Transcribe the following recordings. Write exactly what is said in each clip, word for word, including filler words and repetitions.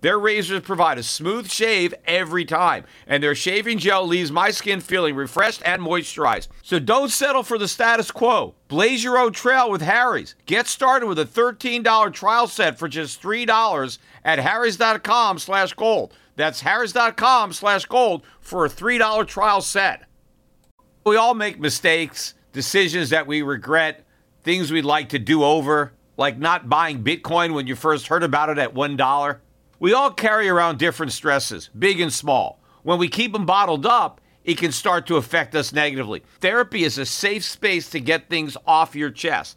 Their razors provide a smooth shave every time, and their shaving gel leaves my skin feeling refreshed and moisturized. So don't settle for the status quo. Blaze your own trail with Harry's. Get started with a thirteen dollars trial set for just three dollars at harrys.com slash gold. That's harrys.com slash gold for a three dollars trial set. We all make mistakes, decisions that we regret, things we'd like to do over, like not buying Bitcoin when you first heard about it at one dollar. We all carry around different stresses, big and small. When we keep them bottled up, it can start to affect us negatively. Therapy is a safe space to get things off your chest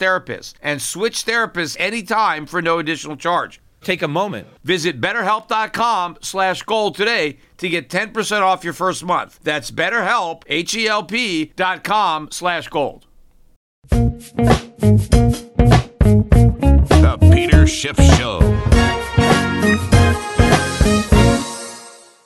therapist and switch therapists anytime for no additional charge. Take a moment. Visit BetterHelp.com slash gold today to get ten percent off your first month. That's BetterHelp, H-E-L-P dot com slash gold. The Peter Schiff Show.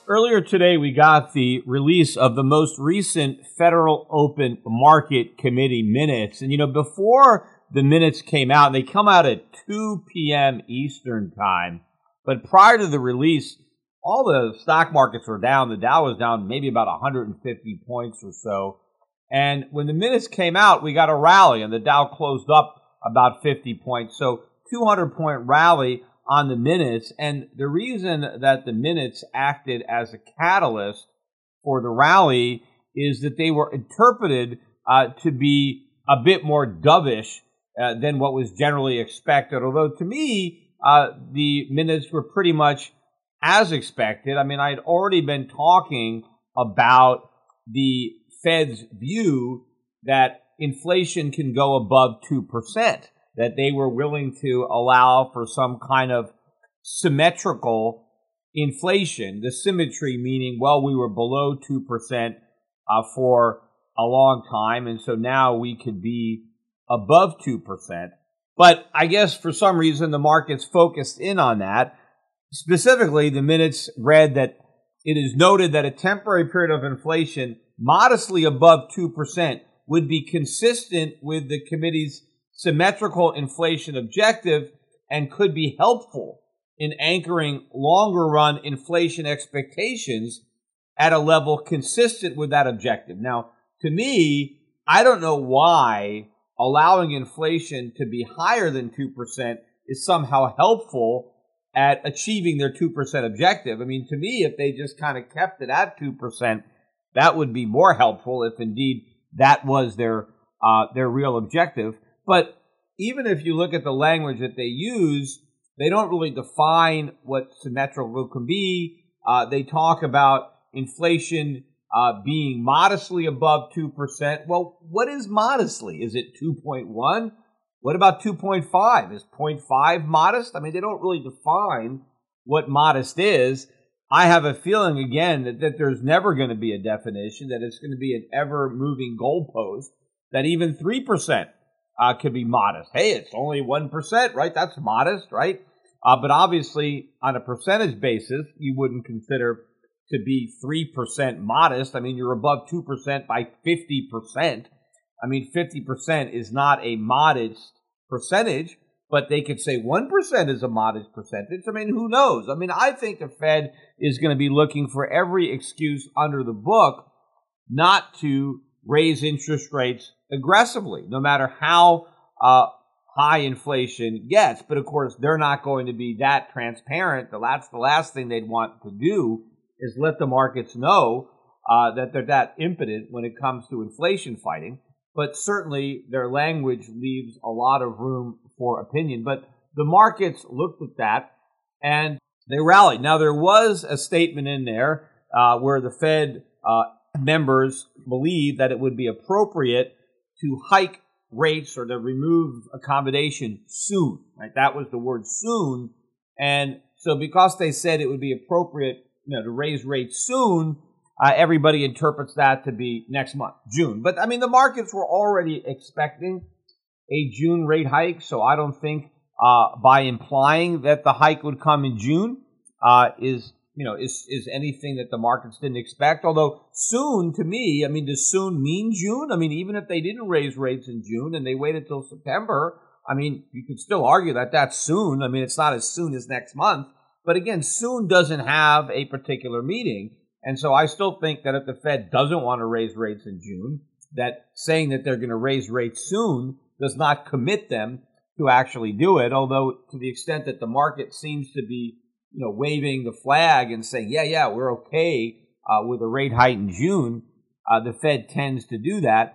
Earlier today, we got the release of the most recent Federal Open Market Committee minutes. And, you know, before the minutes came out, and they come out at two p.m. Eastern time. But prior to the release, all the stock markets were down. The Dow was down maybe about one hundred fifty points or so. And when the minutes came out, we got a rally, and the Dow closed up about fifty points. So two hundred point rally on the minutes. And the reason that the minutes acted as a catalyst for the rally is that they were interpreted uh, to be a bit more dovish Uh, than what was generally expected. Although to me, uh, the minutes were pretty much as expected. I mean, I had already been talking about the Fed's view that inflation can go above two percent, that they were willing to allow for some kind of symmetrical inflation, the symmetry meaning, well, we were below two percent uh, for a long time, and so now we could be above two percent. But I guess for some reason, the markets focused in on that. Specifically, the minutes read that it is noted that a temporary period of inflation modestly above two percent would be consistent with the committee's symmetrical inflation objective and could be helpful in anchoring longer-run inflation expectations at a level consistent with that objective. Now, to me, I don't know why allowing inflation to be higher than two percent is somehow helpful at achieving their two percent objective. I mean, to me, if they just kind of kept it at two percent, that would be more helpful if indeed that was their uh, their real objective. But even if you look at the language that they use, they don't really define what symmetrical can be. Uh, they talk about inflation Uh, being modestly above two percent. Well, what is modestly? Is it two point one? What about two point five? Is zero point five modest? I mean, they don't really define what modest is. I have a feeling, again, that, that there's never going to be a definition, that it's going to be an ever-moving goalpost, that even three percent uh, could be modest. Hey, it's only one percent, right? That's modest, right? Uh, but obviously, on a percentage basis, you wouldn't consider to be three percent modest. I mean, you're above two percent by fifty percent. I mean, fifty percent is not a modest percentage. but they could say one percent is a modest percentage. I mean, who knows? I mean, I think the Fed is going to be looking for every excuse under the book not to raise interest rates aggressively, no matter how uh, high inflation gets. But of course, they're not going to be that transparent. That's the last thing they'd want to do is let the markets know uh, that they're that impotent when it comes to inflation fighting. But certainly their language leaves a lot of room for opinion. But the markets looked at that and they rallied. Now, there was a statement in there uh, where the Fed uh, members believed that it would be appropriate to hike rates or to remove accommodation soon. Right? That was the word soon. And so because they said it would be appropriate, you know, to raise rates soon, Uh, everybody interprets that to be next month, June. But, I mean, the markets were already expecting a June rate hike, so I don't think uh, by implying that the hike would come in June uh, is, you know, is is anything that the markets didn't expect. Although soon, to me, I mean, does soon mean June? I mean, even if they didn't raise rates in June and they waited till September, I mean, you could still argue that that's soon. I mean, it's not as soon as next month. But, again, soon doesn't have a particular meaning. And so I still think that if the Fed doesn't want to raise rates in June, that saying that they're going to raise rates soon does not commit them to actually do it. Although to the extent that the market seems to be, you know, waving the flag and saying, yeah, yeah, we're okay uh, with a rate hike in June, uh, the Fed tends to do that.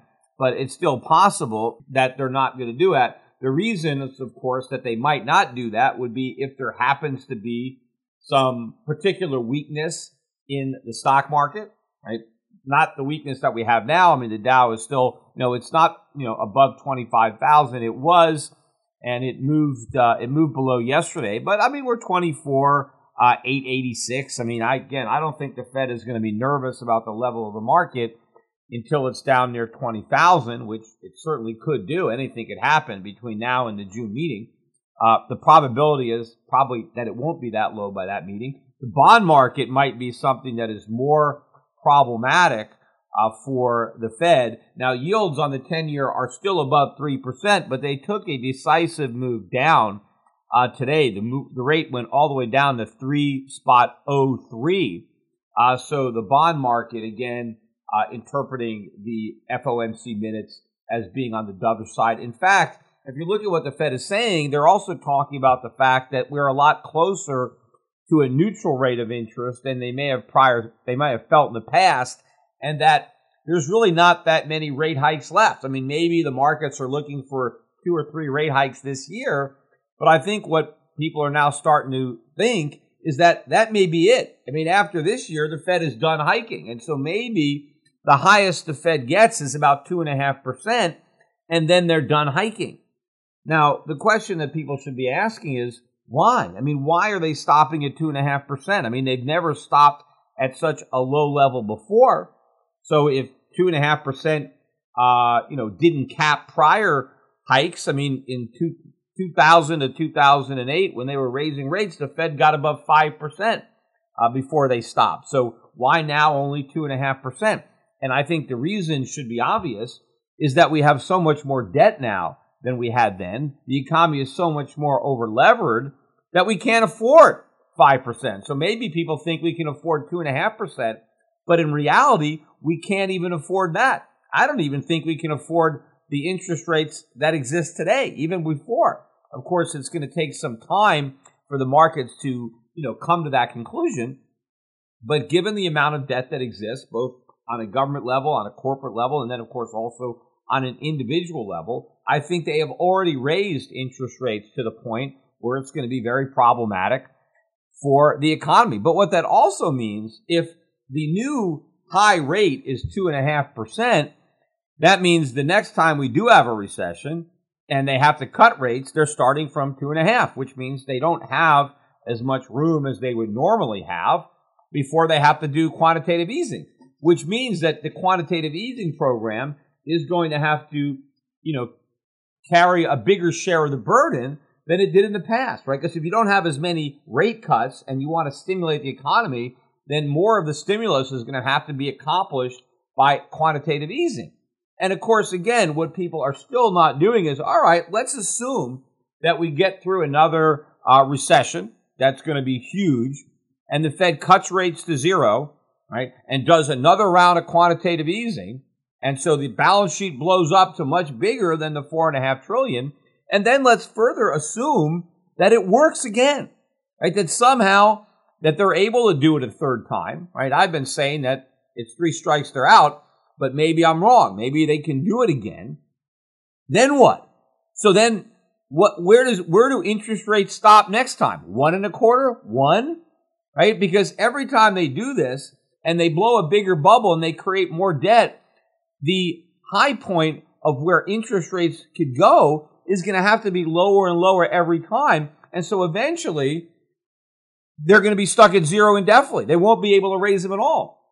But it's still possible that they're not going to do it. The reason is, of course, that they might not do that would be if there happens to be some particular weakness in the stock market, right? Not the weakness that we have now. I mean, the Dow is still, you know, it's not, you know, above twenty-five thousand. It was, and it moved, uh, it moved below yesterday. But I mean, we're twenty-four, eight eighty-six. I mean, I, again, I don't think the Fed is going to be nervous about the level of the market until it's down near twenty thousand, which it certainly could do. Anything could happen between now and the June meeting. Uh, the probability is probably that it won't be that low by that meeting. The bond market might be something that is more problematic uh, for the Fed. Now, yields on the ten-year are still above three percent, but they took a decisive move down uh, today. The, move, the rate went all the way down to three point oh three. Uh, so the bond market, again, uh, interpreting the F O M C minutes as being on the other side. In fact, if you look at what the Fed is saying, they're also talking about the fact that we're a lot closer to a neutral rate of interest than they may have prior, they might have felt in the past, and that there's really not that many rate hikes left. I mean, maybe the markets are looking for two or three rate hikes this year, but I think what people are now starting to think is that that may be it. I mean, after this year, the Fed is done hiking, and so maybe the highest the Fed gets is about two and a half percent, and then they're done hiking. Now, the question that people should be asking is, why? I mean, why are they stopping at two point five percent? I mean, they've never stopped at such a low level before. So if two point five percent, uh, you know, didn't cap prior hikes, I mean, in two, two thousand to two thousand eight, when they were raising rates, the Fed got above five percent uh, before they stopped. So why now only two point five percent? And I think the reason should be obvious is that we have so much more debt now than we had then. The economy is so much more over-levered that we can't afford five percent. So maybe people think we can afford two point five percent, but in reality, we can't even afford that. I don't even think we can afford the interest rates that exist today, even before. Of course, it's going to take some time for the markets to, you know, come to that conclusion. But given the amount of debt that exists, both on a government level, on a corporate level, and then, of course, also on an individual level, I think they have already raised interest rates to the point where it's going to be very problematic for the economy. But what that also means, if the new high rate is two point five percent, that means the next time we do have a recession and they have to cut rates, they're starting from two point five, which means they don't have as much room as they would normally have before they have to do quantitative easing, which means that the quantitative easing program is going to have to, you know, carry a bigger share of the burden than it did in the past, right? Because if you don't have as many rate cuts and you want to stimulate the economy, then more of the stimulus is going to have to be accomplished by quantitative easing. And of course, again, what people are still not doing is, all right, let's assume that we get through another uh, recession. That's going to be huge. And the Fed cuts rates to zero, right, and does another round of quantitative easing. And so the balance sheet blows up to much bigger than the four and a half trillion. And then let's further assume that it works again, right? That somehow that they're able to do it a third time, right? I've been saying that it's three strikes, they're out, but maybe I'm wrong. Maybe they can do it again. Then what? So then what, where does, where do interest rates stop next time? One and a quarter, one, right? Because every time they do this and they blow a bigger bubble and they create more debt, the high point of where interest rates could go is going to have to be lower and lower every time. And so eventually, they're going to be stuck at zero indefinitely. They won't be able to raise them at all,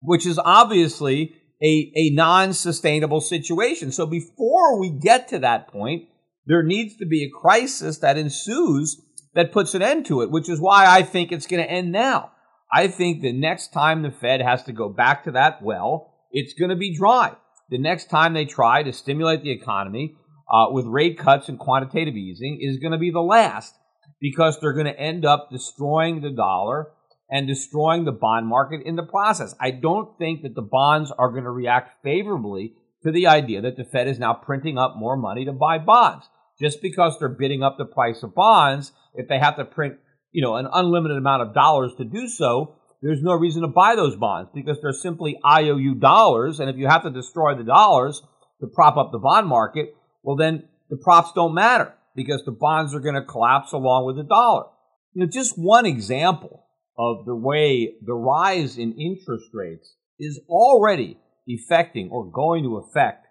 which is obviously a, a non-sustainable situation. So before we get to that point, there needs to be a crisis that ensues that puts an end to it, which is why I think it's going to end now. I think the next time the Fed has to go back to that well, it's going to be dry. The next time they try to stimulate the economy uh, with rate cuts and quantitative easing is going to be the last, because they're going to end up destroying the dollar and destroying the bond market in the process. I don't think that the bonds are going to react favorably to the idea that the Fed is now printing up more money to buy bonds. Just because they're bidding up the price of bonds, if they have to print, you know, an unlimited amount of dollars to do so, there's no reason to buy those bonds because they're simply I O U dollars. And if you have to destroy the dollars to prop up the bond market, well, then the props don't matter, because the bonds are going to collapse along with the dollar. You know, just one example of the way the rise in interest rates is already affecting or going to affect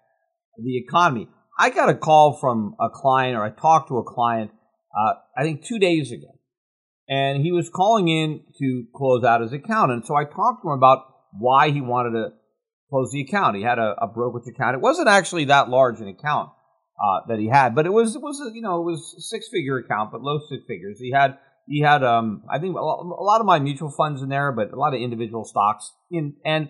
the economy. I got a call from a client, or I talked to a client, uh, I think two days ago, and he was calling in to close out his account. And so I talked to him about why he wanted to close the account. He had a, a brokerage account. It wasn't actually that large an account Uh, that he had, but it was it was you know it was a six figure account, but low six figures. He had he had um I think a lot of my mutual funds in there, but a lot of individual stocks. In, and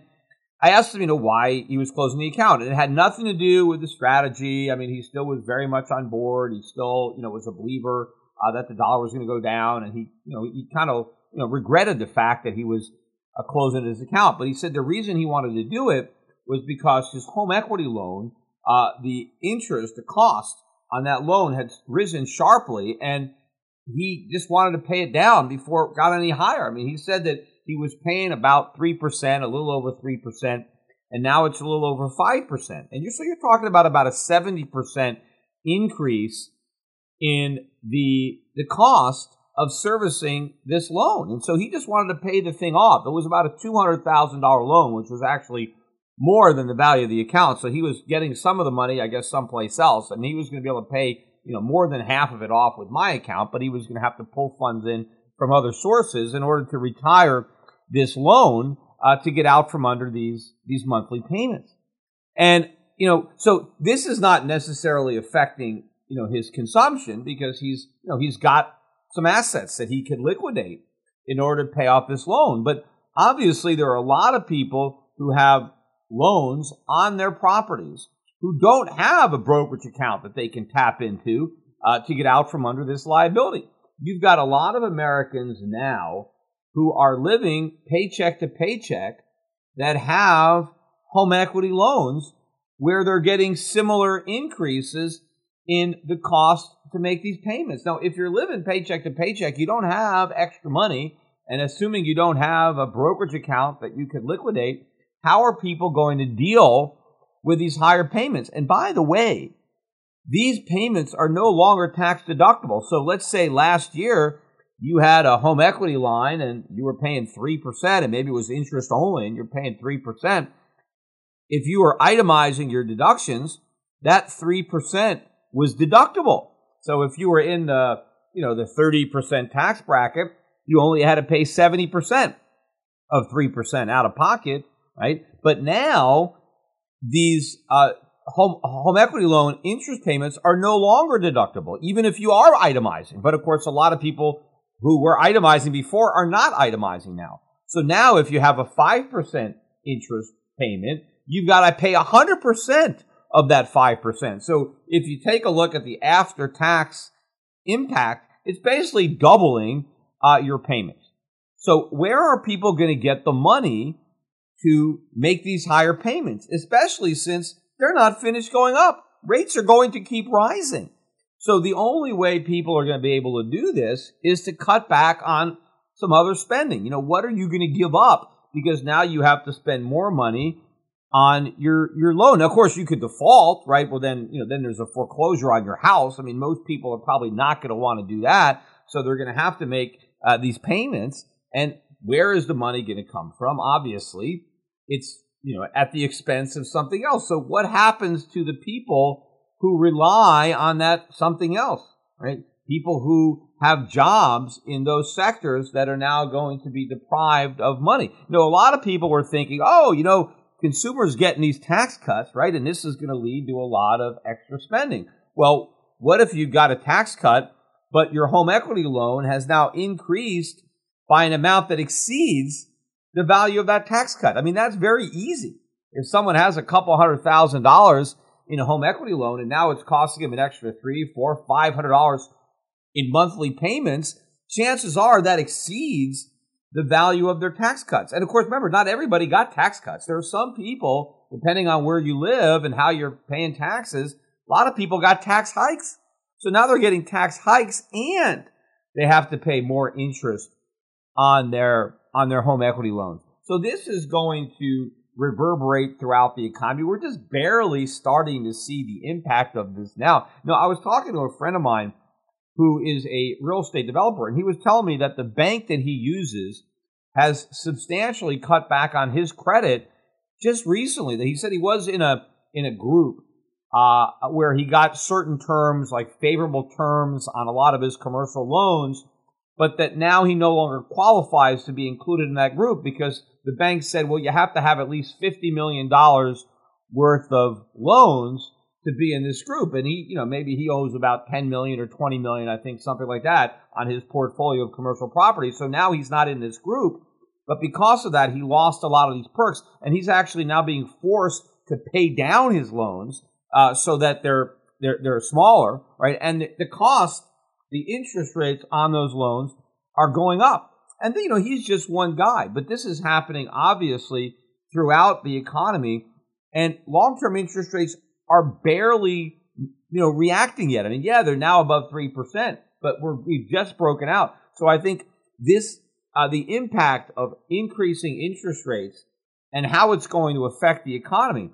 I asked him you know why he was closing the account, and it had nothing to do with the strategy. I mean, he still was very much on board. He still you know was a believer uh, that the dollar was going to go down, and he you know he kind of you know regretted the fact that he was uh, closing his account. But he said the reason he wanted to do it was because his home equity loan, Uh, the interest, the cost on that loan had risen sharply, and he just wanted to pay it down before it got any higher. I mean, he said that he was paying about three percent, a little over three percent, and now it's a little over five percent. And you're, so you're talking about about a seventy percent increase in the, the cost of servicing this loan. And so he just wanted to pay the thing off. It was about a two hundred thousand dollars loan, which was actually more than the value of the account. So he was getting some of the money, I guess, someplace else. And he was going to be able to pay, you know, more than half of it off with my account, but he was going to have to pull funds in from other sources in order to retire this loan uh, to get out from under these, these monthly payments. And, you know, so this is not necessarily affecting, you know, his consumption, because he's, you know, he's got some assets that he could liquidate in order to pay off this loan. But obviously there are a lot of people who have loans on their properties who don't have a brokerage account that they can tap into uh, to get out from under this liability. You've got a lot of Americans now who are living paycheck to paycheck that have home equity loans where they're getting similar increases in the cost to make these payments. Now, if you're living paycheck to paycheck, you don't have extra money, and assuming you don't have a brokerage account that you could liquidate, how are people going to deal with these higher payments? And by the way, these payments are no longer tax deductible. So let's say last year you had a home equity line and you were paying three percent, and maybe it was interest only and you're paying three percent. If you were itemizing your deductions, that three percent was deductible. So if you were in the, you know, the thirty percent tax bracket, you only had to pay seventy percent of three percent out of pocket. Right, but now these uh, home home equity loan interest payments are no longer deductible, even if you are itemizing. But of course, a lot of people who were itemizing before are not itemizing now. So now, if you have a five percent interest payment, you've got to pay a hundred percent of that five percent. So if you take a look at the after tax impact, it's basically doubling uh, your payments. So where are people going to get the money to make these higher payments, especially since they're not finished going up? Rates are going to keep rising. So the only way people are going to be able to do this is to cut back on some other spending. You know, what are you going to give up? Because now you have to spend more money on your, your loan. Now, of course, you could default, right? Well, then, you know, then there's a foreclosure on your house. I mean, most people are probably not going to want to do that. So they're going to have to make uh, these payments. And where is the money going to come from? Obviously, it's, you know, at the expense of something else. So what happens to the people who rely on that something else, right? People who have jobs in those sectors that are now going to be deprived of money. You know, a lot of people were thinking, oh, you know, consumers getting these tax cuts, right? And this is going to lead to a lot of extra spending. Well, what if you got a tax cut, but your home equity loan has now increased by an amount that exceeds the value of that tax cut? I mean, that's very easy. If someone has a couple hundred thousand dollars in a home equity loan, and now it's costing them an extra three, four, five hundred dollars in monthly payments, chances are that exceeds the value of their tax cuts. And of course, remember, not everybody got tax cuts. There are some people, depending on where you live and how you're paying taxes, a lot of people got tax hikes. So now they're getting tax hikes and they have to pay more interest on their on their home equity loans. So this is going to reverberate throughout the economy. We're just barely starting to see the impact of this now. Now, I was talking to a friend of mine who is a real estate developer, and he was telling me that the bank that he uses has substantially cut back on his credit just recently. That he said he was in a in a group uh, where he got certain terms, like favorable terms on a lot of his commercial loans, but that now he no longer qualifies to be included in that group because the bank said, well, you have to have at least fifty million dollars worth of loans to be in this group. And he, you know, maybe he owes about ten million dollars or twenty million dollars, I think, something like that, on his portfolio of commercial property. So now he's not in this group. But because of that, he lost a lot of these perks. And he's actually now being forced to pay down his loans uh, so that they're, they're, they're smaller, right? And the, the cost, the interest rates on those loans are going up. And, you know, he's just one guy. But this is happening, obviously, throughout the economy. And long-term interest rates are barely, you know, reacting yet. I mean, yeah, they're now above three percent, but we're, we've just broken out. So I think this, uh, the impact of increasing interest rates and how it's going to affect the economy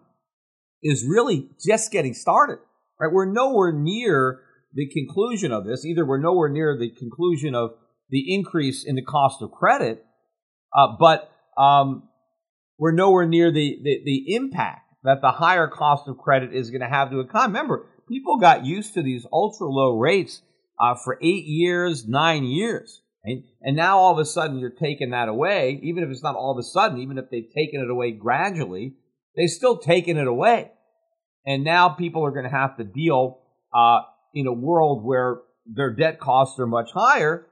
is really just getting started, right? We're nowhere near the conclusion of this. Either we're nowhere near the conclusion of the increase in the cost of credit, uh, but um, we're nowhere near the, the, the impact that the higher cost of credit is going to have to the economy. Remember, people got used to these ultra-low rates uh, for eight years, nine years. Right? And now all of a sudden you're taking that away, even if it's not all of a sudden, even if they've taken it away gradually, they've still taken it away. And now people are going to have to deal uh, in a world where their debt costs are much higher.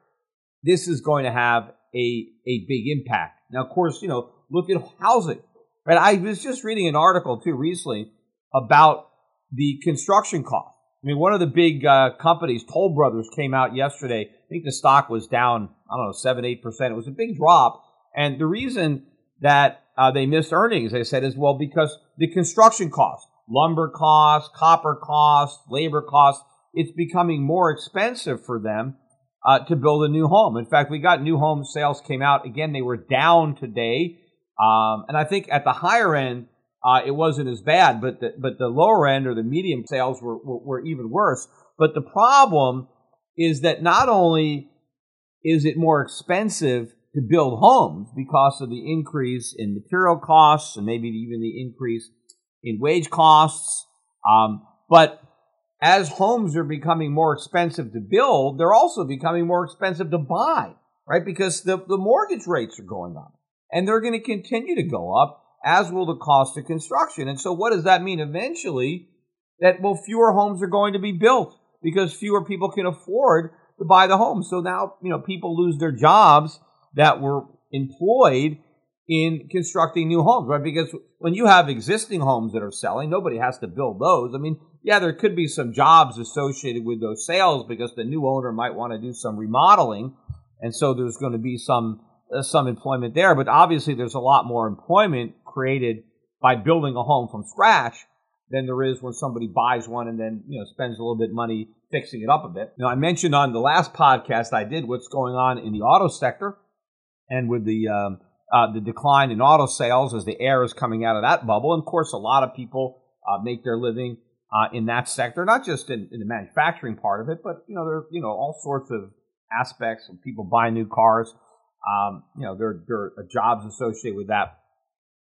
This is going to have a, a big impact. Now, of course, you know, look at housing. Right, I was just reading an article, too, recently about the construction cost. I mean, one of the big uh, companies, Toll Brothers, came out yesterday. I think the stock was down, I don't know, seven, eight percent. It was a big drop. And the reason that uh, they missed earnings, they said, is, well, because the construction cost, lumber costs, copper costs, labor costs, it's becoming more expensive for them uh, to build a new home. In fact, we got new home sales came out. Again, they were down today. Um, and I think at the higher end, uh, it wasn't as bad, but the, but the lower end or the medium sales were, were, were even worse. But the problem is that not only is it more expensive to build homes because of the increase in material costs and maybe even the increase in wage costs, um, but as homes are becoming more expensive to build, they're also becoming more expensive to buy, right? Because the, the mortgage rates are going up. And they're going to continue to go up, as will the cost of construction. And so what does that mean eventually? That, well, fewer homes are going to be built because fewer people can afford to buy the home. So now, you know, people lose their jobs that were employed in constructing new homes, right? Because when you have existing homes that are selling, nobody has to build those. I mean, yeah, there could be some jobs associated with those sales because the new owner might want to do some remodeling. And so there's going to be some, uh, some employment there. But obviously there's a lot more employment created by building a home from scratch than there is when somebody buys one and then, you know, spends a little bit of money fixing it up a bit. Now, I mentioned on the last podcast I did what's going on in the auto sector and with the um, uh, the decline in auto sales as the air is coming out of that bubble. And, of course, a lot of people uh, make their living uh, in that sector, not just in, in the manufacturing part of it, but, you know, there are, you know, all sorts of aspects and people buy new cars. Um, you know, there, there are jobs associated with that.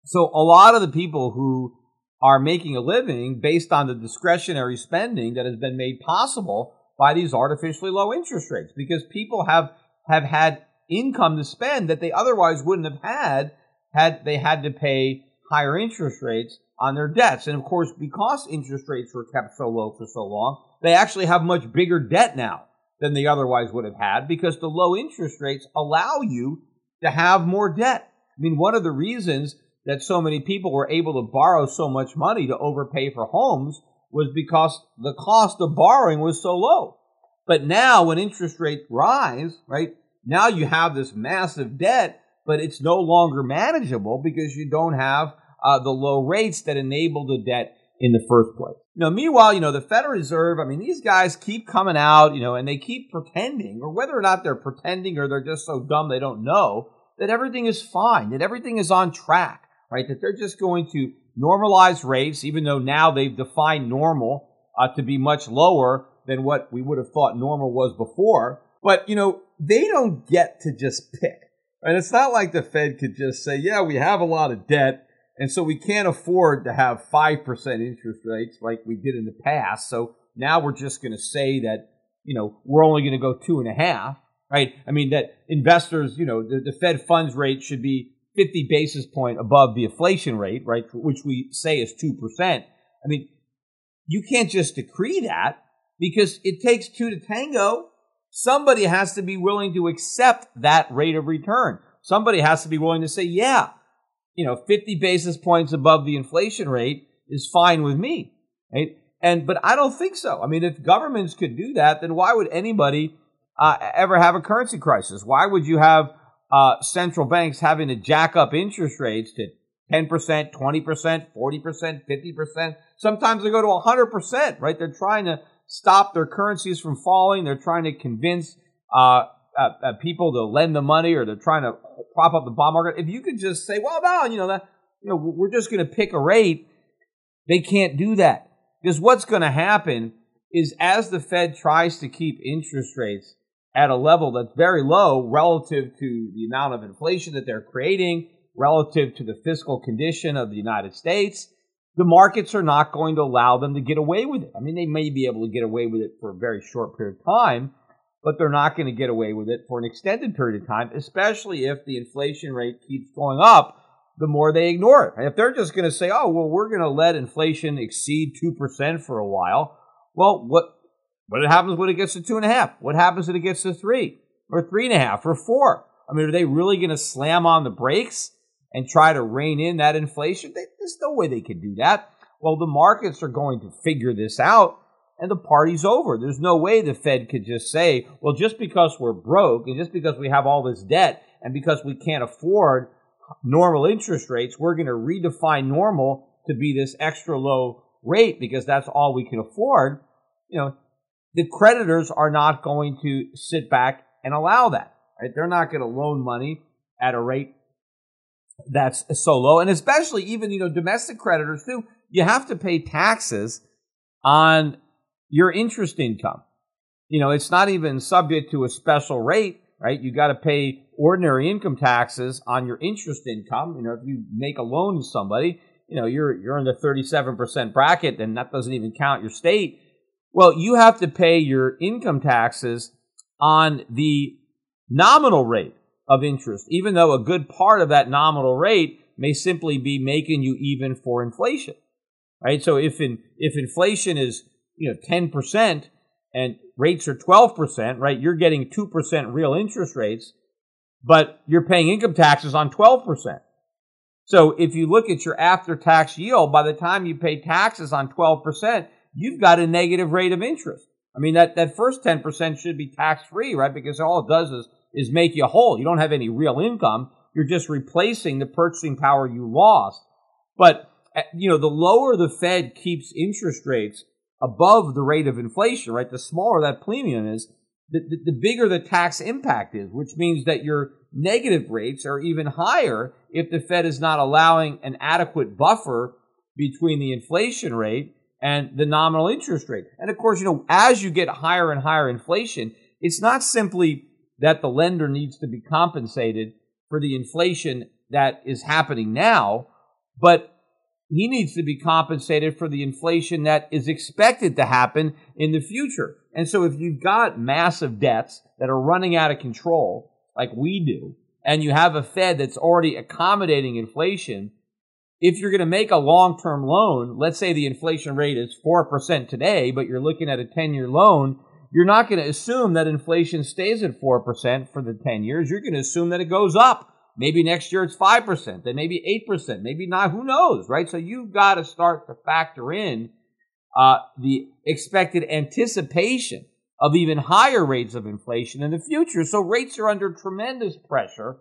So a lot of the people who are making a living based on the discretionary spending that has been made possible by these artificially low interest rates, because people have have had income to spend that they otherwise wouldn't have had had they had to pay higher interest rates on their debts. And of course, because interest rates were kept so low for so long, they actually have much bigger debt now than they otherwise would have had, because the low interest rates allow you to have more debt. I mean, one of the reasons that so many people were able to borrow so much money to overpay for homes was because the cost of borrowing was so low. But now when interest rates rise, right, now you have this massive debt, but it's no longer manageable because you don't have uh, the low rates that enable the debt in the first place. Now, meanwhile, you know, the Federal Reserve, I mean, these guys keep coming out, you know, and they keep pretending, or whether or not they're pretending or they're just so dumb they don't know, that everything is fine, that everything is on track. Right, that they're just going to normalize rates, even though now they've defined normal uh, to be much lower than what we would have thought normal was before. But, you know, they don't get to just pick. And it's not like the Fed could just say, yeah, we have a lot of debt, and so we can't afford to have five percent interest rates like we did in the past. So now we're just going to say that, you know, we're only going to go two and a half, right? I mean, that investors, you know, the, the Fed funds rate should be fifty basis point above the inflation rate, right, which we say is two percent. I mean, you can't just decree that because it takes two to tango. Somebody has to be willing to accept that rate of return. Somebody has to be willing to say, yeah, you know, fifty basis points above the inflation rate is fine with me. Right? And but I don't think so. I mean, if governments could do that, then why would anybody uh, ever have a currency crisis? Why would you have Uh, central banks having to jack up interest rates to ten percent, twenty percent, forty percent, fifty percent. Sometimes they go to one hundred percent, right? They're trying to stop their currencies from falling. They're trying to convince uh, uh, uh, people to lend them money, or they're trying to prop up the bond market. If you could just say, well, no, you know, that, you know, we're just going to pick a rate, they can't do that. Because what's going to happen is as the Fed tries to keep interest rates at a level that's very low relative to the amount of inflation that they're creating, relative to the fiscal condition of the United States, the markets are not going to allow them to get away with it. I mean, they may be able to get away with it for a very short period of time, but they're not going to get away with it for an extended period of time, especially if the inflation rate keeps going up, the more they ignore it. And if they're just going to say, oh, well, we're going to let inflation exceed two percent for a while, well, what... What happens when it gets to two and a half? What happens when it gets to three or three and a half or four? I mean, are they really going to slam on the brakes and try to rein in that inflation? There's no way they could do that. Well, the markets are going to figure this out and the party's over. There's no way the Fed could just say, well, just because we're broke and just because we have all this debt and because we can't afford normal interest rates, we're going to redefine normal to be this extra low rate because that's all we can afford. You know, the creditors are not going to sit back and allow that. Right? They're not going to loan money at a rate that's so low. And especially even, you know, domestic creditors too, you have to pay taxes on your interest income. You know, it's not even subject to a special rate, right? You got to pay ordinary income taxes on your interest income. You know, if you make a loan to somebody, you know, you're you're in the thirty-seven percent bracket, and that doesn't even count your state. Well, you have to pay your income taxes on the nominal rate of interest, even though a good part of that nominal rate may simply be making you even for inflation, right? So if in, if inflation is, you know, ten percent and rates are twelve percent, right, you're getting two percent real interest rates, but you're paying income taxes on twelve percent. So if you look at your after-tax yield, by the time you pay taxes on twelve percent, you've got a negative rate of interest. I mean, that, that first ten percent should be tax-free, right? Because all it does is, is make you whole. You don't have any real income. You're just replacing the purchasing power you lost. But, you know, the lower the Fed keeps interest rates above the rate of inflation, right, the smaller that premium is, the, the, the bigger the tax impact is, which means that your negative rates are even higher if the Fed is not allowing an adequate buffer between the inflation rate and the nominal interest rate. And of course, you know, as you get higher and higher inflation, it's not simply that the lender needs to be compensated for the inflation that is happening now, but he needs to be compensated for the inflation that is expected to happen in the future. And so if you've got massive debts that are running out of control, like we do, and you have a Fed that's already accommodating inflation, if you're going to make a long-term loan, let's say the inflation rate is four percent today, but you're looking at a ten-year loan, you're not going to assume that inflation stays at four percent for the ten years. You're going to assume that it goes up. Maybe next year it's five percent, then maybe eight percent, maybe not, who knows, right? So you've got to start to factor in uh, the expected anticipation of even higher rates of inflation in the future. So rates are under tremendous pressure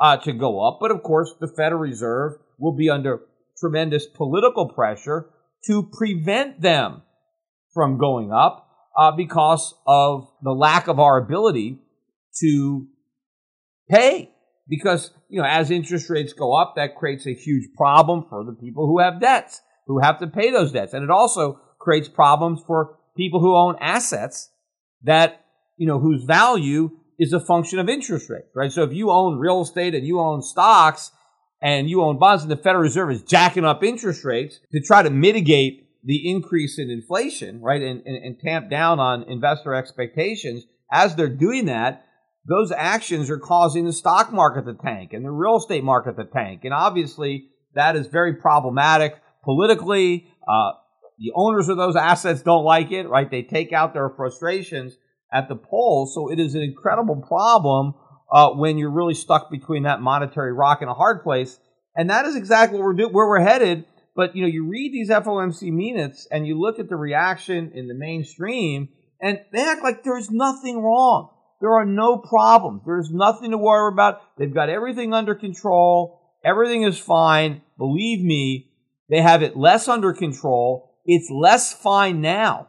uh, to go up. But of course, the Federal Reserve will be under tremendous political pressure to prevent them from going up uh, because of the lack of our ability to pay. Because, you know, as interest rates go up, that creates a huge problem for the people who have debts, who have to pay those debts. And it also creates problems for people who own assets that, you know, whose value is a function of interest rates, right? So if you own real estate and you own stocks and you own bonds and the Federal Reserve is jacking up interest rates to try to mitigate the increase in inflation, right, and, and, and tamp down on investor expectations, as they're doing that, those actions are causing the stock market to tank and the real estate market to tank. And obviously, that is very problematic politically. Uh, the owners of those assets don't like it, right? They take out their frustrations at the polls. So it is an incredible problem uh, when you're really stuck between that monetary rock and a hard place. And that is exactly what we're do- where we're headed. But, you know, you read these F O M C minutes and you look at the reaction in the mainstream and they act like there's nothing wrong. There are no problems. There's nothing to worry about. They've got everything under control. Everything is fine. Believe me, they have it less under control. It's less fine now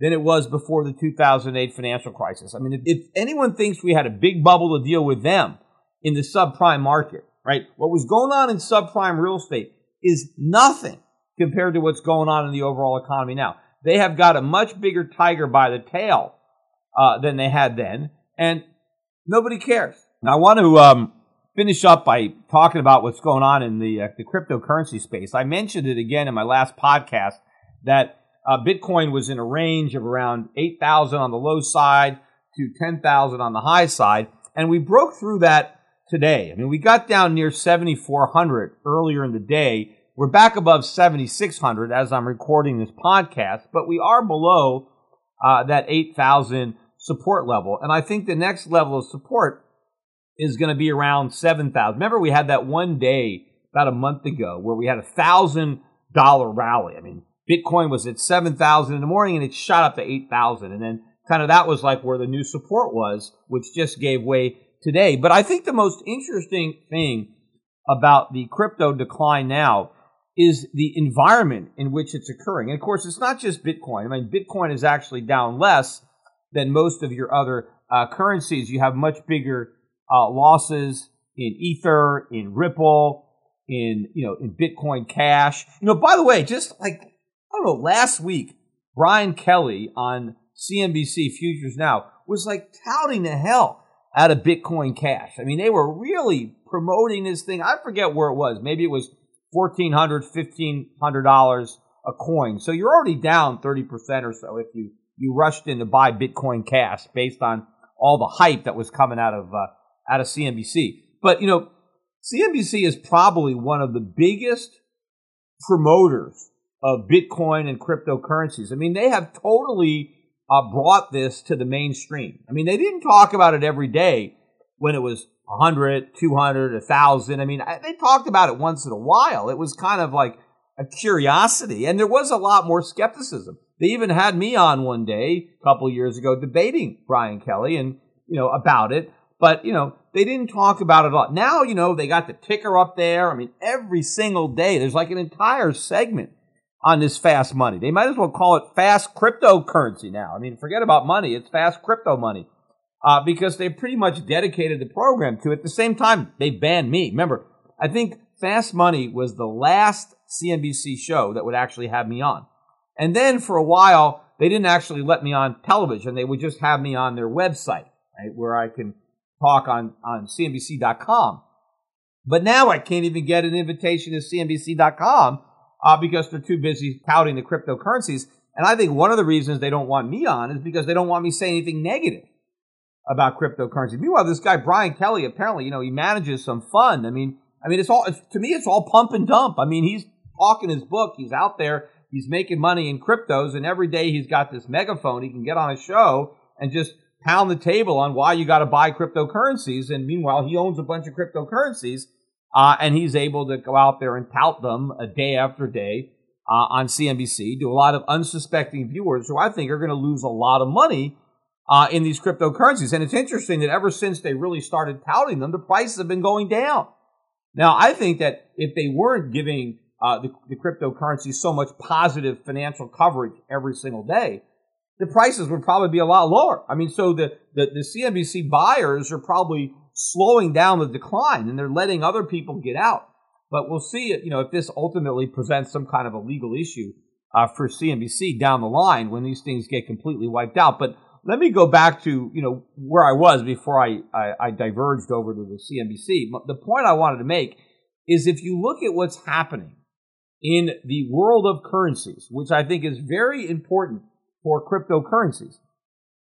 than it was before the two thousand eight financial crisis. I mean, if, if anyone thinks we had a big bubble to deal with them in the subprime market, right? What was going on in subprime real estate is nothing compared to what's going on in the overall economy now. They have got a much bigger tiger by the tail uh, than they had then. And nobody cares. Now, I want to um, finish up by talking about what's going on in the, uh, the cryptocurrency space. I mentioned it again in my last podcast that uh, Bitcoin was in a range of around eight thousand on the low side to ten thousand on the high side. And we broke through that today. I mean, we got down near seventy-four hundred earlier in the day. We're back above seventy-six hundred as I'm recording this podcast, but we are below uh, that eight thousand support level. And I think the next level of support is going to be around seven thousand. Remember, we had that one day about a month ago where we had a one thousand dollars rally. I mean, Bitcoin was at seven thousand in the morning and it shot up to eight thousand. And then kind of that was like where the new support was, which just gave way today. But I think the most interesting thing about the crypto decline now is the environment in which it's occurring. And of course, it's not just Bitcoin. I mean, Bitcoin is actually down less than most of your other uh, currencies. You have much bigger uh, losses in Ether, in Ripple, in you know, in Bitcoin Cash. You know, by the way, just like I don't know, last week Brian Kelly on C N B C Futures Now was like touting the hell out of Bitcoin Cash. I mean, they were really promoting this thing. I forget where it was. Maybe it was fourteen hundred, fifteen hundred dollars a coin. So you're already down thirty percent or so if you. You rushed in to buy Bitcoin Cash based on all the hype that was coming out of uh, out of C N B C. But, you know, C N B C is probably one of the biggest promoters of Bitcoin and cryptocurrencies. I mean, they have totally uh, brought this to the mainstream. I mean, they didn't talk about it every day when it was one hundred, two hundred, one thousand. I mean, I, they talked about it once in a while. It was kind of like a curiosity. And there was a lot more skepticism. They even had me on one day a couple of years ago debating Brian Kelly and, you know, about it. But, you know, they didn't talk about it a lot. Now, you know, they got the ticker up there. I mean, every single day, there's like an entire segment on this fast money. They might as well call it fast cryptocurrency now. I mean, forget about money. It's fast crypto money. Uh, because they pretty much dedicated the program to it. At the same time, they banned me. Remember, I think Fast Money was the last C N B C show that would actually have me on. And then for a while, they didn't actually let me on television. They would just have me on their website, right, where I can talk on, on C N B C dot com. But now I can't even get an invitation to C N B C dot com uh, because they're too busy touting the cryptocurrencies. And I think one of the reasons they don't want me on is because they don't want me saying anything negative about cryptocurrency. Meanwhile, this guy, Brian Kelly, apparently, you know, he manages some fund. I mean, I mean, it's all, it's, to me, it's all pump and dump. I mean, he's talking his book. He's out there. He's making money in cryptos. And every day he's got this megaphone. He can get on a show and just pound the table on why you got to buy cryptocurrencies. And meanwhile, he owns a bunch of cryptocurrencies. Uh, and he's able to go out there and tout them a day after day uh, on C N B C to a lot of unsuspecting viewers who I think are going to lose a lot of money Uh, in these cryptocurrencies. And it's interesting that ever since they really started touting them, the prices have been going down. Now, I think that if they weren't giving uh, the, the cryptocurrency so much positive financial coverage every single day, the prices would probably be a lot lower. I mean, so the, the, the C N B C buyers are probably slowing down the decline and they're letting other people get out. But we'll see, you know, if this ultimately presents some kind of a legal issue uh, for C N B C down the line when these things get completely wiped out. But let me go back to, you know, where I was before I, I, I diverged over to the C N B C. The point I wanted to make is if you look at what's happening in the world of currencies, which I think is very important for cryptocurrencies,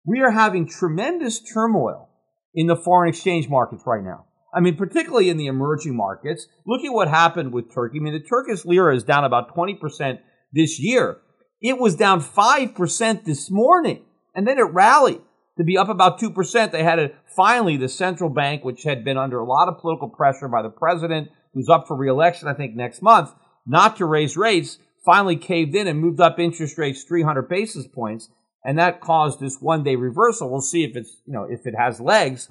we are having tremendous turmoil in the foreign exchange markets right now. I mean, particularly in the emerging markets. Look at what happened with Turkey. I mean, the Turkish lira is down about twenty percent this year. It was down five percent this morning. And then it rallied to be up about two percent. They had a, finally the central bank, which had been under a lot of political pressure by the president, who's up for re-election, I think, next month, not to raise rates, finally caved in and moved up interest rates three hundred basis points. And that caused this one-day reversal. We'll see if it's, you know, if it has legs.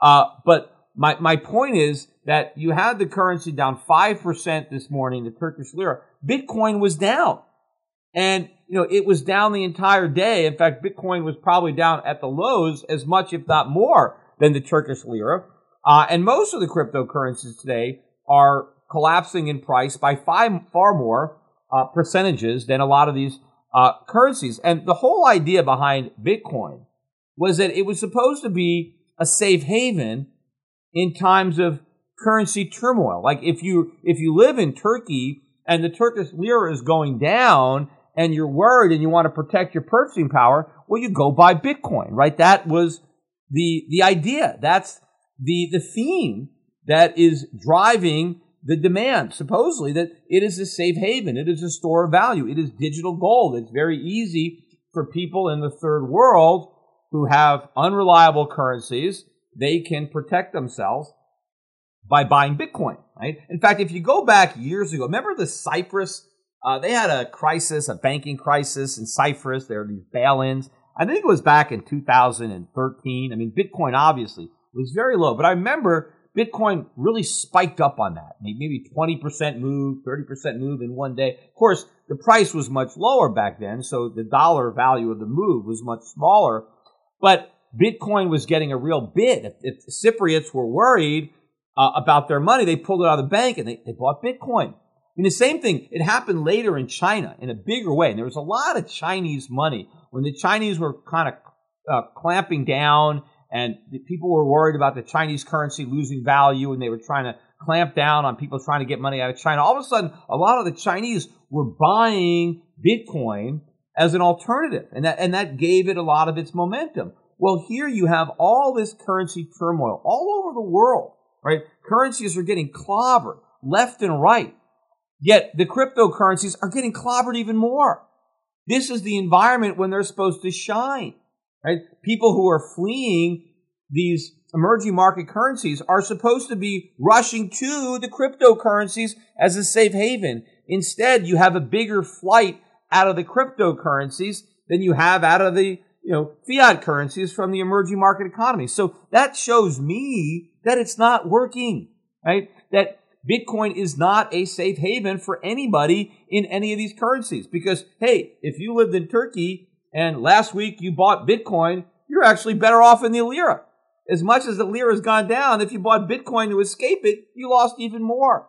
Uh, but my, my point is that you had the currency down five percent this morning, the Turkish lira. Bitcoin was down. And, you know, it was down the entire day. In fact, Bitcoin was probably down at the lows as much, if not more, than the Turkish lira. Uh, and most of the cryptocurrencies today are collapsing in price by five, far more uh, percentages than a lot of these uh, currencies. And the whole idea behind Bitcoin was that it was supposed to be a safe haven in times of currency turmoil. Like if you if you live in Turkey and the Turkish lira is going down, and you're worried and you want to protect your purchasing power, well, you go buy Bitcoin, right? That was the the idea. That's the the theme that is driving the demand, supposedly, that it is a safe haven. It is a store of value. It is digital gold. It's very easy for people in the third world who have unreliable currencies. They can protect themselves by buying Bitcoin, right? In fact, if you go back years ago, remember the Cyprus Uh, they had a crisis, a banking crisis in Cyprus. There were these bail-ins. I think it was back in two thousand thirteen. I mean, Bitcoin obviously was very low. But I remember Bitcoin really spiked up on that. Maybe twenty percent move, thirty percent move in one day. Of course, the price was much lower back then, so the dollar value of the move was much smaller. But Bitcoin was getting a real bid. If, if the Cypriots were worried uh, about their money, they pulled it out of the bank and they, they bought Bitcoin. I mean, the same thing, it happened later in China in a bigger way. And there was a lot of Chinese money. When the Chinese were kind of uh, clamping down and the people were worried about the Chinese currency losing value and they were trying to clamp down on people trying to get money out of China, all of a sudden, a lot of the Chinese were buying Bitcoin as an alternative. And that, and that gave it a lot of its momentum. Well, here you have all this currency turmoil all over the world, right? Currencies are getting clobbered left and right. Yet the cryptocurrencies are getting clobbered even more. This is the environment when they're supposed to shine, right? People who are fleeing these emerging market currencies are supposed to be rushing to the cryptocurrencies as a safe haven. Instead, you have a bigger flight out of the cryptocurrencies than you have out of the, you know, fiat currencies from the emerging market economy. So that shows me that it's not working, right? That Bitcoin is not a safe haven for anybody in any of these currencies. Because, hey, if you lived in Turkey and last week you bought Bitcoin, you're actually better off in the lira. As much as the lira has gone down, if you bought Bitcoin to escape it, you lost even more.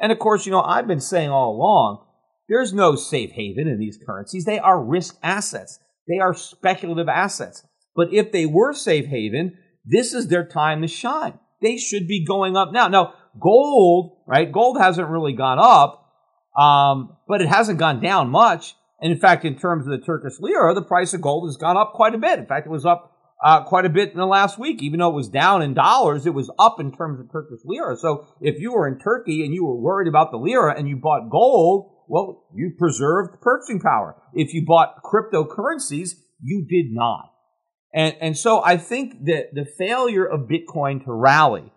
And of course, you know, I've been saying all along, there's no safe haven in these currencies. They are risk assets. They are speculative assets. But if they were safe haven, this is their time to shine. They should be going up now. Now, gold, right? Gold hasn't really gone up, um, but it hasn't gone down much. And in fact, in terms of the Turkish lira, the price of gold has gone up quite a bit. In fact, it was up uh, quite a bit in the last week. Even though it was down in dollars, it was up in terms of Turkish lira. So if you were in Turkey and you were worried about the lira and you bought gold, well, you preserved purchasing power. If you bought cryptocurrencies, you did not. And, and so I think that the failure of Bitcoin to rally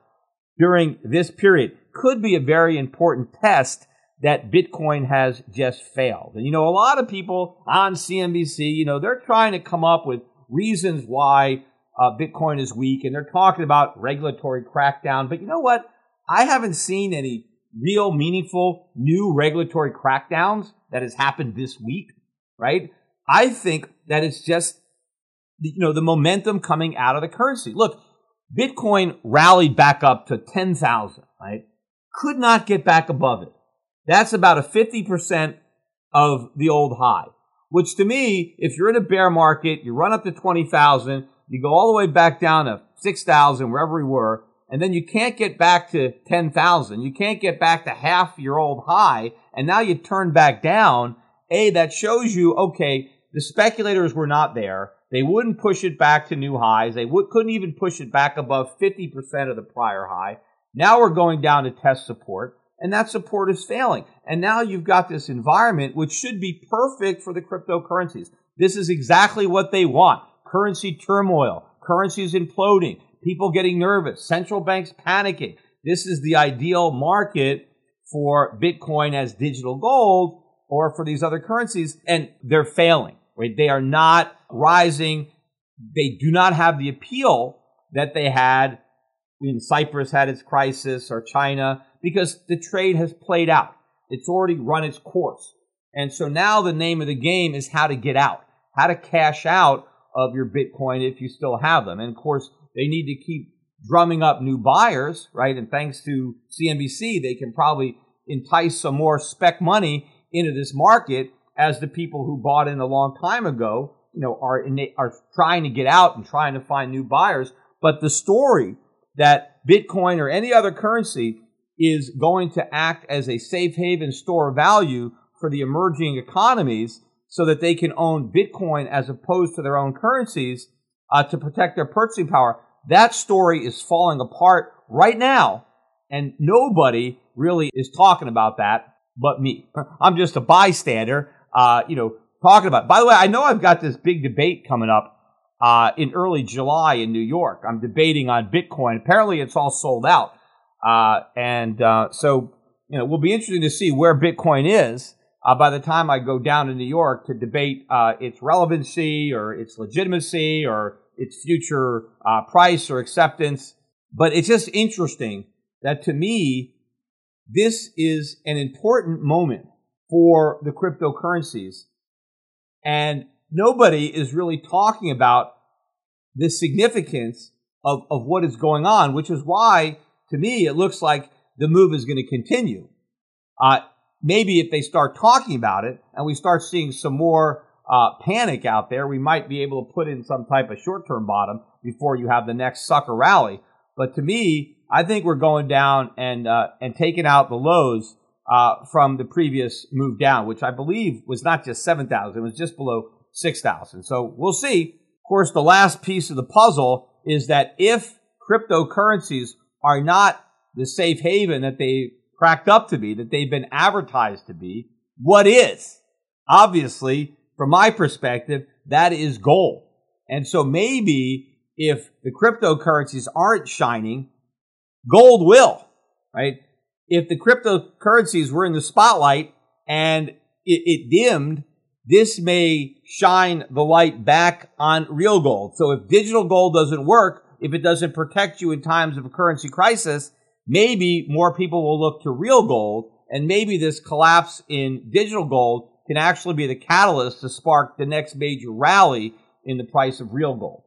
during this period could be a very important test that Bitcoin has just failed. And, you know, a lot of people on C N B C, you know, they're trying to come up with reasons why uh, Bitcoin is weak, and they're talking about regulatory crackdown. But you know what? I haven't seen any real meaningful new regulatory crackdowns that has happened this week, right? I think that it's just, you know, the momentum coming out of the currency. Look, Bitcoin rallied back up to ten thousand, right? Could not get back above it. That's about a fifty percent of the old high, which to me, if you're in a bear market, you run up to twenty thousand, you go all the way back down to six thousand, wherever we were, and then you can't get back to ten thousand. You can't get back to half your old high, and now you turn back down. A, that shows you, okay, the speculators were not there. They wouldn't push it back to new highs. They would, couldn't even push it back above fifty percent of the prior high. Now we're going down to test support, and that support is failing. And now you've got this environment which should be perfect for the cryptocurrencies. This is exactly what they want. Currency turmoil, currencies imploding, people getting nervous, central banks panicking. This is the ideal market for Bitcoin as digital gold or for these other currencies, and they're failing. Right? They are not rising. They do not have the appeal that they had when Cyprus had its crisis or China, because the trade has played out. It's already run its course. And so now the name of the game is how to get out, how to cash out of your Bitcoin if you still have them. And of course, they need to keep drumming up new buyers, right? And thanks to C N B C, they can probably entice some more spec money into this market as the people who bought in a long time ago, you know, are in, are trying to get out and trying to find new buyers. But the story that Bitcoin or any other currency is going to act as a safe haven store of value for the emerging economies so that they can own Bitcoin as opposed to their own currencies uh, to protect their purchasing power, that story is falling apart right now. And nobody really is talking about that but me. I'm just a bystander, uh, you know, talking about it. By the way, I know I've got this big debate coming up uh, in early July in New York. I'm debating on Bitcoin. Apparently, it's all sold out. Uh, and uh, so, you know, it will be interesting to see where Bitcoin is uh, by the time I go down to New York to debate uh, its relevancy or its legitimacy or its future uh, price or acceptance. But it's just interesting that to me, this is an important moment for the cryptocurrencies. And nobody is really talking about the significance of, of what is going on, which is why, to me, it looks like the move is going to continue. Uh, maybe if they start talking about it and we start seeing some more uh, panic out there, we might be able to put in some type of short-term bottom before you have the next sucker rally. But to me, I think we're going down and uh, and taking out the lows uh, from the previous move down, which I believe was not just seven thousand. It was just below six thousand. So we'll see. Of course, the last piece of the puzzle is that if cryptocurrencies are not the safe haven that they cracked up to be, that they've been advertised to be, what is? Obviously, from my perspective, that is gold. And so maybe if the cryptocurrencies aren't shining, gold will, right? If the cryptocurrencies were in the spotlight and it, it dimmed, this may shine the light back on real gold. So if digital gold doesn't work, if it doesn't protect you in times of a currency crisis, maybe more people will look to real gold, and maybe this collapse in digital gold can actually be the catalyst to spark the next major rally in the price of real gold.